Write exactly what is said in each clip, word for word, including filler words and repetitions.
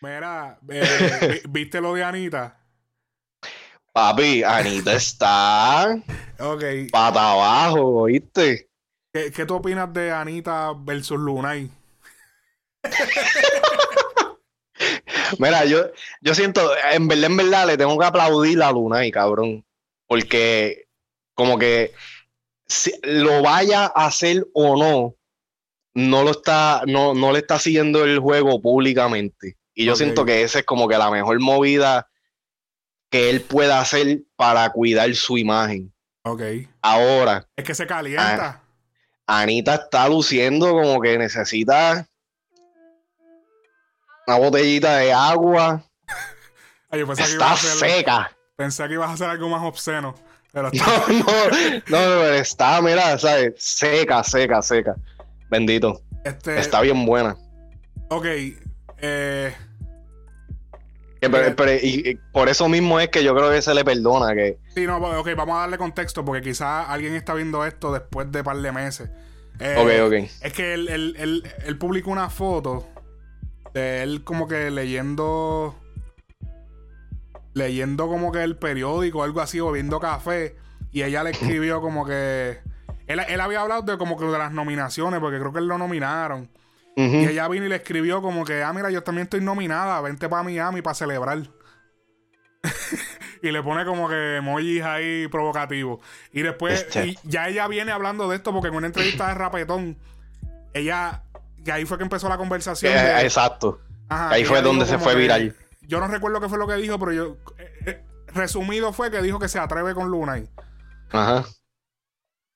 Mira, eh, ¿viste lo de Anitta? Papi, Anitta está okay. Pata abajo, ¿viste? ¿Qué, ¿Qué tú opinas de Anitta versus Lunay? Mira, yo, yo siento, en verdad, en verdad, le tengo que aplaudir a Lunay, cabrón. Porque como que si lo vaya a hacer o no, no lo está, no, no le está siguiendo el juego públicamente. Y yo okay. siento que esa es como que la mejor movida que él pueda hacer para cuidar su imagen. Ok. Ahora. Es que se calienta. A, Anitta está luciendo como que necesita una botellita de agua. Ay, yo está hacer, seca. Pensé que ibas a hacer algo más obsceno. Pero está... no, no, no, está, mira, ¿sabes? Seca, seca, seca. Bendito. Este... Está bien buena. Ok. Eh, pero, pero, pero, y, y por eso mismo es que yo creo que se le perdona que... Sí, no, ok, vamos a darle contexto porque quizás alguien está viendo esto después de un par de meses. eh, Ok, ok. Es que él, él, él, él publicó una foto de él como que leyendo Leyendo como que el periódico, algo así, o bebiendo café. Y ella le escribió como que... Él, él había hablado de como que de las nominaciones porque creo que él lo nominaron. Uh-huh. Y ella vino y le escribió como que, ah, mira, yo también estoy nominada, vente para Miami para celebrar. Y le pone como que emojis ahí provocativos. Y después, este. y ya ella viene hablando de esto porque en una entrevista de Rapetón, ella, que ahí fue que empezó la conversación. Eh, de, exacto. Ajá, ahí fue donde se fue viral. Que, yo no recuerdo qué fue lo que dijo, pero yo, eh, eh, resumido fue que dijo que se atreve con Lunay. Ajá.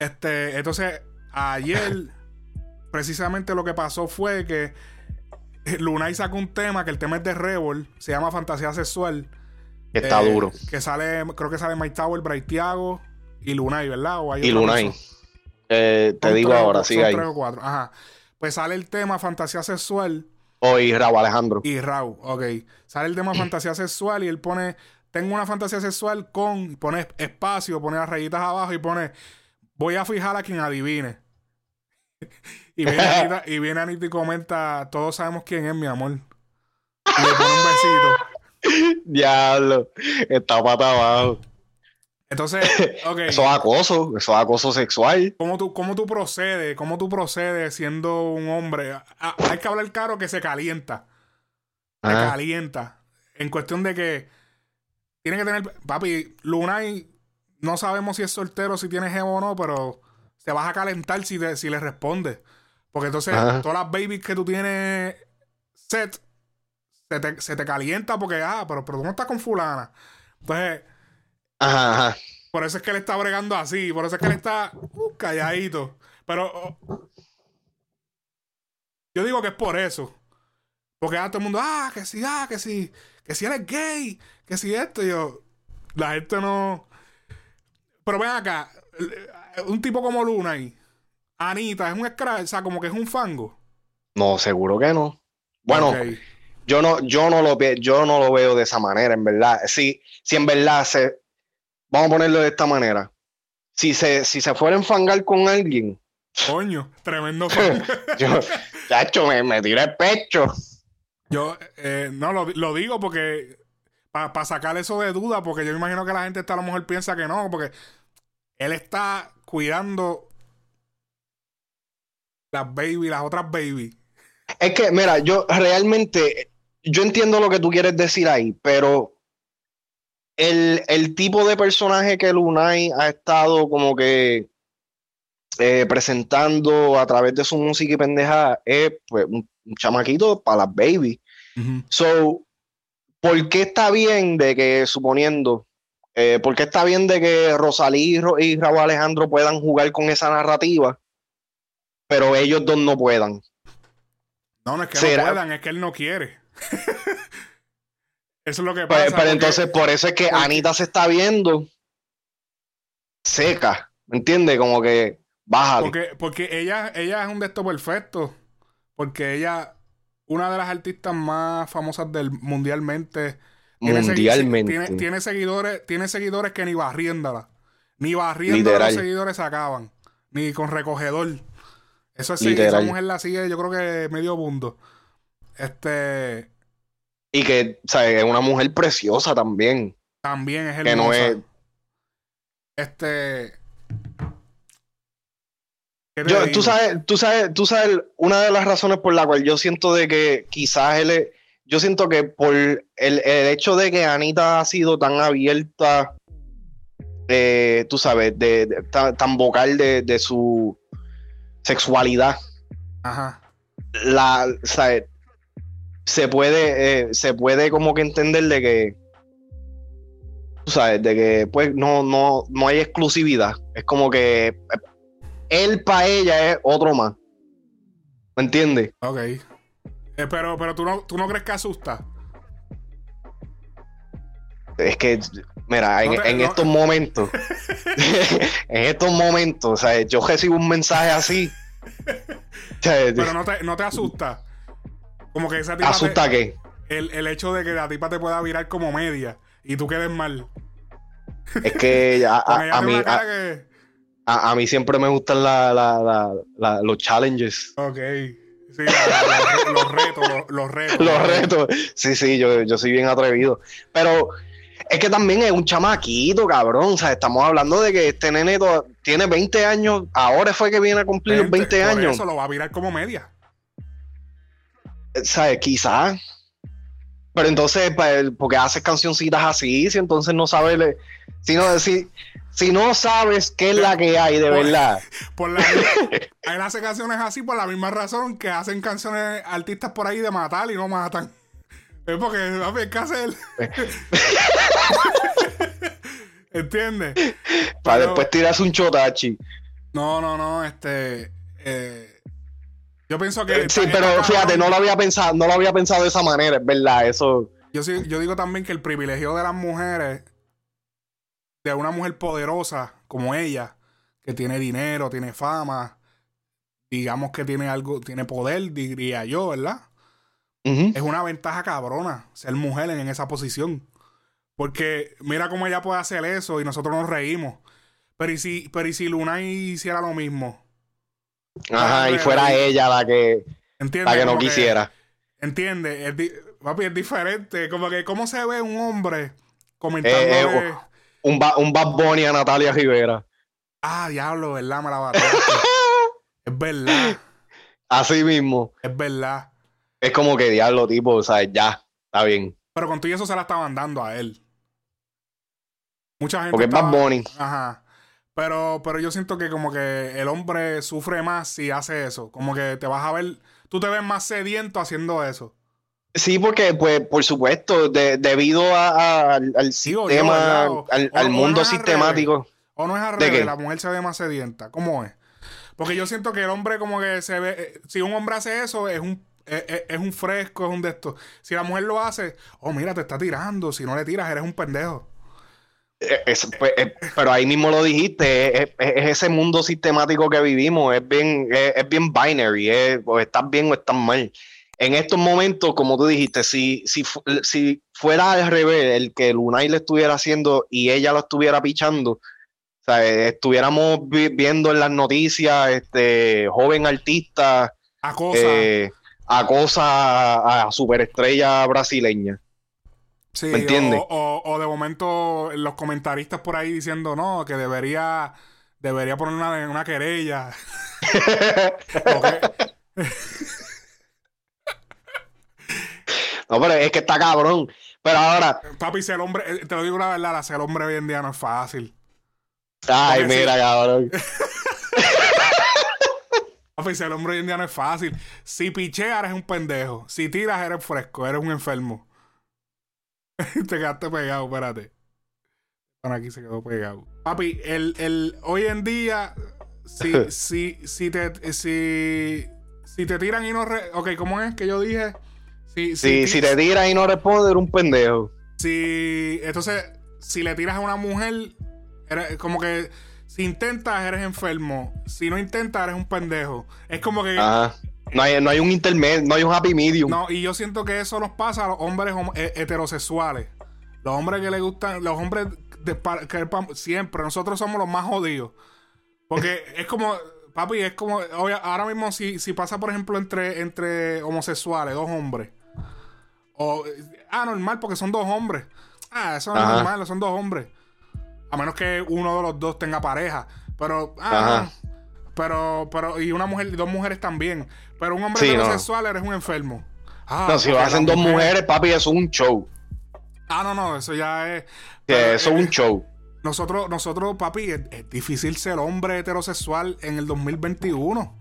Este, entonces, ayer... Precisamente lo que pasó fue que Lunay sacó un tema, que el tema es de Rebol, se llama Fantasía Sexual. Está eh, duro. Que sale, creo que sale Myke Towers, Brray Tiago y Lunay, ¿verdad? O hay y Lunay. Eh, te digo tres, ahora, sigue ahí. Tres o cuatro. Ajá. Pues sale el tema Fantasía Sexual. Oh, y Rauw Alejandro. Y Rauw, ok. Sale el tema Fantasía Sexual y él pone, tengo una fantasía sexual con, pone espacio, pone las rayitas abajo y pone, voy a fijar a quien adivine. Y viene, Anitta, y viene Anitta y comenta, todos sabemos quién es, mi amor. Y le pone un besito. Diablo, está pata abajo. Entonces, ok. Eso es acoso, eso es acoso sexual. ¿Cómo tú, cómo tú procedes? ¿Cómo tú procedes siendo un hombre? Ah, hay que hablar claro que se calienta. Se ah. calienta. En cuestión de que tiene que tener... Papi, Lunay, no sabemos si es soltero, si tiene jevo o no, pero... Te vas a calentar si, te, si le respondes. Porque entonces, ajá, todas las babies que tú tienes set, se te, se te calienta porque, ah, pero, pero tú no estás con fulana. Entonces, ajá, ajá. Por eso es que él está bregando así. Por eso es que él está uh, calladito. Pero oh, yo digo que es por eso. Porque ah, todo el mundo, ah, que sí, ah, que sí. Que si eres gay, que si esto. Y yo, la gente no... Pero ven acá... Un tipo como Lunay, Anitta, ¿es un scratch? O sea, como que es un fango. No, seguro que no. Bueno, okay. yo no, yo no lo veo, yo no lo veo de esa manera, en verdad. Si, si en verdad se, vamos a ponerlo de esta manera. Si se, si se fuera a enfangar con alguien. Coño, tremendo fango. Yo, chacho, me, me tira el pecho. Yo, eh, no, lo, lo digo porque para pa sacar eso de duda, porque yo me imagino que la gente está, a lo mejor piensa que no, porque él está cuidando las baby, las otras baby. Es que, mira, yo realmente, yo entiendo lo que tú quieres decir ahí, pero el, el tipo de personaje que Lunay ha estado como que eh, presentando a través de su música y pendeja es pues, un, un chamaquito para las baby. Uh-huh. So, ¿por qué está bien de que, suponiendo... Eh, porque está bien de que Rosalía y, Ro- y Rauw Alejandro puedan jugar con esa narrativa, pero ellos dos no puedan. No, no es que ¿Será? no puedan, es que él no quiere. Eso es lo que pasa. Pero, pero entonces por eso es que porque... Anitta se está viendo seca, ¿me entiendes? Como que bájale. Porque, porque ella, ella es un de estos perfectos, porque ella, una de las artistas más famosas del mundialmente... Tiene mundialmente. Segui- tiene, tiene, seguidores, tiene seguidores que ni barriéndola. Ni barriéndola los seguidores sacaban. Ni con recogedor. Eso es, esa mujer la sigue, yo creo que medio mundo. Este. Y que, ¿sabes? Es una mujer preciosa también. También es el que no es... Este... Yo, tú sabes, tú sabes, tú sabes, una de las razones por la cual yo siento de que quizás él es, yo siento que por el, el hecho de que Anitta ha sido tan abierta, eh, tú sabes, de, de, tan, tan vocal de, de su sexualidad. Ajá. La, ¿sabes? Se puede, eh, se puede como que entender de que, tú sabes, de que pues no, no, no hay exclusividad. Es como que... Eh, él para ella es otro más. ¿Me entiendes? Ok. Eh, pero pero tú, no, tú no crees que asusta. Es que, mira, en, no te, en no. estos momentos, en estos momentos, o sea, yo recibo un mensaje así. Pero no te, no te asusta. Como que esa tipa. ¿Asusta te, qué? El, el hecho de que la tipa te pueda virar como media y tú quedes mal. Es que a, a, a mí. A, que... A, a mí siempre me gustan la, la, la, la, los challenges. Ok. Sí, la, la, los retos, los, los retos. Los retos. Sí, sí, yo, yo soy bien atrevido. Pero es que también es un chamaquito, cabrón. O sea, estamos hablando de que este nene to- tiene veinte años. Ahora fue que viene a cumplir los veinte por años. Eso lo va a virar como media. ¿Sabes? Quizás. Pero entonces, porque haces cancioncitas así, si entonces no sabes... Le- si no decir... Si no sabes qué es la que hay, de por, verdad. Por la, él hace canciones así por la misma razón que hacen canciones artistas por ahí de matar y no matan. Es porque va a haber que hacer. ¿Entiendes? Para Pero, después tirarse un chotachi. No, no, no, este... Eh... Yo pienso que... Sí, pero cabrón, fíjate, no lo había pensado, no lo había pensado de esa manera, es verdad, eso... Yo, sí, yo digo también que el privilegio de las mujeres... De una mujer poderosa como ella, que tiene dinero, tiene fama, digamos que tiene algo, tiene poder, diría yo, ¿verdad? Uh-huh. Es una ventaja cabrona ser mujer en esa posición. Porque mira cómo ella puede hacer eso y nosotros nos reímos. Pero y si, pero y si Lunay hiciera lo mismo. Ajá, y fuera ella la que, la que no quisiera. Entiende, es di- papi, es diferente. Como que cómo se ve un hombre comentando. Eh, eh, oh. Un, ba- un Bad Bunny a Natalia Rivera. Ah, diablo, ¿verdad? Me la bataste. Es verdad. Así mismo. Es verdad. Es como que diablo, tipo, o sea, ya, está bien. Pero con todo eso se la estaban dando a él. Mucha gente. Porque estaba... es Bad Bunny. Ajá. Pero, pero yo siento que como que el hombre sufre más si hace eso. Como que te vas a ver... Tú te ves más sediento haciendo eso. Sí, porque, pues, por supuesto, de, debido a, a, al, al sistema, Digo, yo, al, al no, mundo no sistemático. Revés. O no es al revés, la mujer se ve más sedienta. ¿Cómo es? Porque yo siento que el hombre como que se ve... Eh, si un hombre hace eso, es un eh, es un fresco, es un de estos. Si la mujer lo hace, oh, mira, te está tirando. Si no le tiras, eres un pendejo. Eh, es, pues, eh, pero ahí mismo lo dijiste. Es, es, es ese mundo sistemático que vivimos. Es bien, es, es bien binary. Es, o estás bien o estás mal. En estos momentos, como tú dijiste, si, si, si fuera al revés, el que Lunay le estuviera haciendo y ella lo estuviera pichando, ¿sabes? Estuviéramos vi- viendo en las noticias, este joven artista acosa, eh, acosa a, a superestrella brasileña. Sí, ¿me entiendes? O, o, o de momento los comentaristas por ahí diciendo no, que debería, debería poner una, una querella. No, pero es que está cabrón. Pero ahora... Papi, ser hombre... Te lo digo la verdad, ser hombre hoy en día no es fácil. Ay, porque mira, si... cabrón. Papi, ser hombre hoy en día no es fácil. Si picheas, eres un pendejo. Si tiras, eres fresco. Eres un enfermo. Te quedaste pegado, espérate. Bueno, aquí se quedó pegado. Papi, el... el hoy en día... Si... si, si te... Si... Si te tiran y no... Re... Ok, ¿cómo es que yo dije...? Si, si, sí, si te tiras y no respondes, eres un pendejo. Si, entonces, si le tiras a una mujer, eres, como que si intentas, eres enfermo. Si no intentas, eres un pendejo. Es como que... Ajá. No hay, no hay un intermedio, no hay un happy medium. No, y yo siento que eso nos pasa a los hombres hom- heterosexuales. Los hombres que les gustan... Los hombres de, que siempre, nosotros somos los más jodidos. Porque es como... Papi, es como... Ahora mismo, si, si pasa, por ejemplo, entre, entre homosexuales, dos hombres... O, ah, normal, porque son dos hombres. Ah, eso no es normal, son dos hombres. A menos que uno de los dos tenga pareja. Pero, ah, no, pero, pero, y una mujer, dos mujeres también. Pero un hombre sí, heterosexual no. Eres un enfermo. Ah, no, si lo hacen dos mujer... mujeres, papi, eso es un show. Ah, no, no, eso ya es. Sí, eso es eh, un show. Nosotros, nosotros, papi, es, es difícil ser hombre heterosexual en el dos mil veintiuno.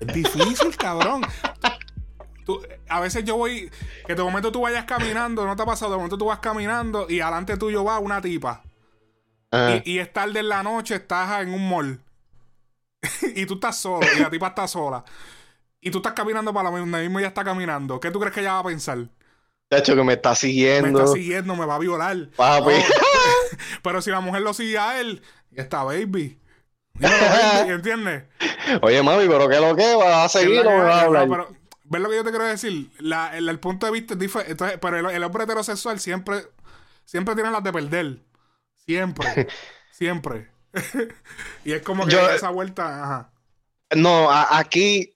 Es difícil, cabrón. Tú, a veces yo voy, que de momento tú vayas caminando, no te ha pasado, de momento tú vas caminando y adelante tuyo va una tipa. Uh. Y, y es tarde en la noche, estás en un mall. Y tú estás solo, y la tipa está sola. Y tú estás caminando para donde mismo ella está caminando. ¿Qué tú crees que ella va a pensar? De hecho, que me está siguiendo. Me está siguiendo, me va a violar. Papi. No. Pero si la mujer lo sigue a él, ya está, baby. No, baby, ¿entiendes? Oye, mami, pero ¿qué lo que? ¿Va a seguir o me va a hablar? Pero, ¿ves lo que yo te quiero decir? La, el, el punto de vista es diferente. Entonces, pero el, el hombre heterosexual siempre, siempre tiene las de perder. Siempre. Siempre. Y es como que yo, esa vuelta. Ajá. No, a, aquí.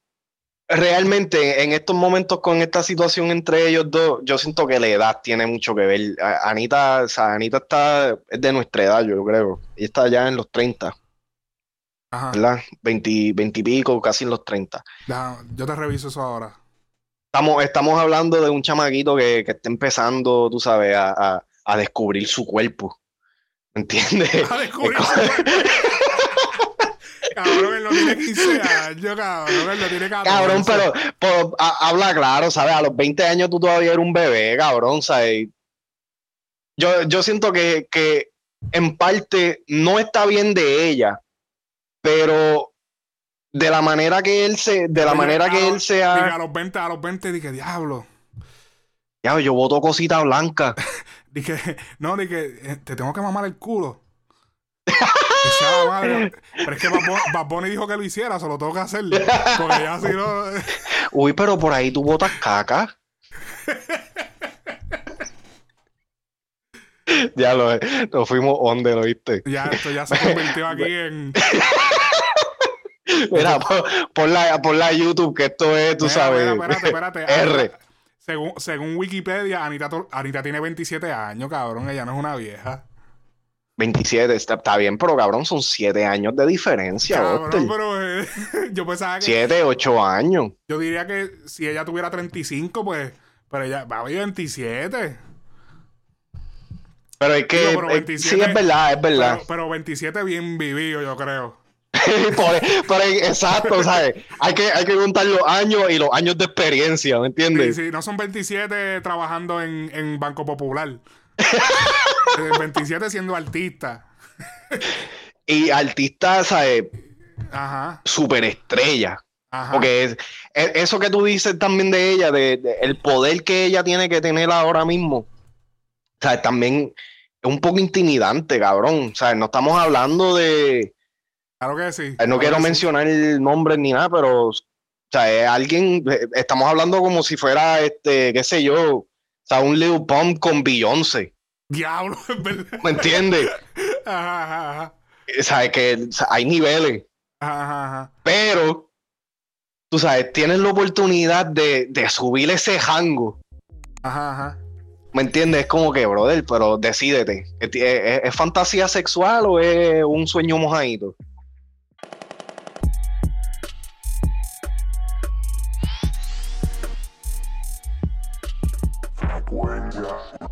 Realmente, en estos momentos con esta situación entre ellos dos, yo siento que la edad tiene mucho que ver. Anitta, o sea, Anitta está, es de nuestra edad, yo creo. Y está ya en los treinta. Ajá. ¿Verdad? veinte, veinte y pico, casi en los treinta. Ya, yo te reviso eso ahora. Estamos, estamos hablando de un chamaquito que, que está empezando, tú sabes, a, a, a descubrir su cuerpo. ¿Entiendes? A descubrir su cuerpo. Cabrón, él no tiene quince años, cabrón, él no tiene catorce. Cabrón, pero, pero a, habla claro, ¿sabes? A los veinte años tú todavía eres un bebé, cabrón, ¿sabes? Yo, yo siento que, que en parte no está bien de ella, pero de la manera que él se... De la Oye, manera que los, él se ha... A los veinte, a los veinte, dije, diablo. Diablo, yo boto cosita blanca. Dije, no, dije, te tengo que mamar el culo. Madre. Pero es que Bad Bunny dijo que lo hiciera, se lo tengo que hacer. Porque ya si no. Uy, pero por ahí tú botas caca. Ya lo es. Nos fuimos onde, ¿lo viste? Ya, esto ya se convirtió aquí en. Mira, por, por, la, por la YouTube, que esto es, tú mira, sabes. Mira, espérate, espérate. R. Según, según Wikipedia, Anitta, Anitta tiene veintisiete años, cabrón. Ella no es una vieja. veintisiete, está, está bien, pero cabrón, son siete años de diferencia. Cabrón, pero eh, yo pensaba que... siete, ocho años. Yo diría que si ella tuviera treinta y cinco, pues... Pero ella va a haber veintisiete. Pero es que... Digo, pero veintisiete, eh, sí, es verdad, es verdad. Pero, pero veintisiete bien vivido, yo creo. Pero exacto, ¿sabes? Hay que, hay que contar los años y los años de experiencia, ¿me entiendes? Sí, sí, no son veintisiete trabajando en, en Banco Popular. veintisiete siendo artista. Y artista, ¿sabes? Ajá. Superestrella. Ajá. Porque es, es, eso que tú dices también de ella, de, de el poder que ella tiene que tener ahora mismo, o sea, también es un poco intimidante, cabrón. O sea, no estamos hablando de... Claro que sí. No quiero mencionar el nombre ni nada, pero, o sea, es alguien... Estamos hablando como si fuera, este, qué sé yo, o sea, un Lil Pump con Beyoncé. Diablo, es verdad. ¿Me entiendes? Ajá, ajá, ajá. O sea, que o sea, hay niveles. Ajá, ajá, ajá. Pero, tú sabes, tienes la oportunidad de, de subir ese jango. Ajá, ajá. ¿Me entiendes? Es como que, brother, pero decídete. ¿Es, es, es fantasía sexual o es un sueño mojadito? Buena.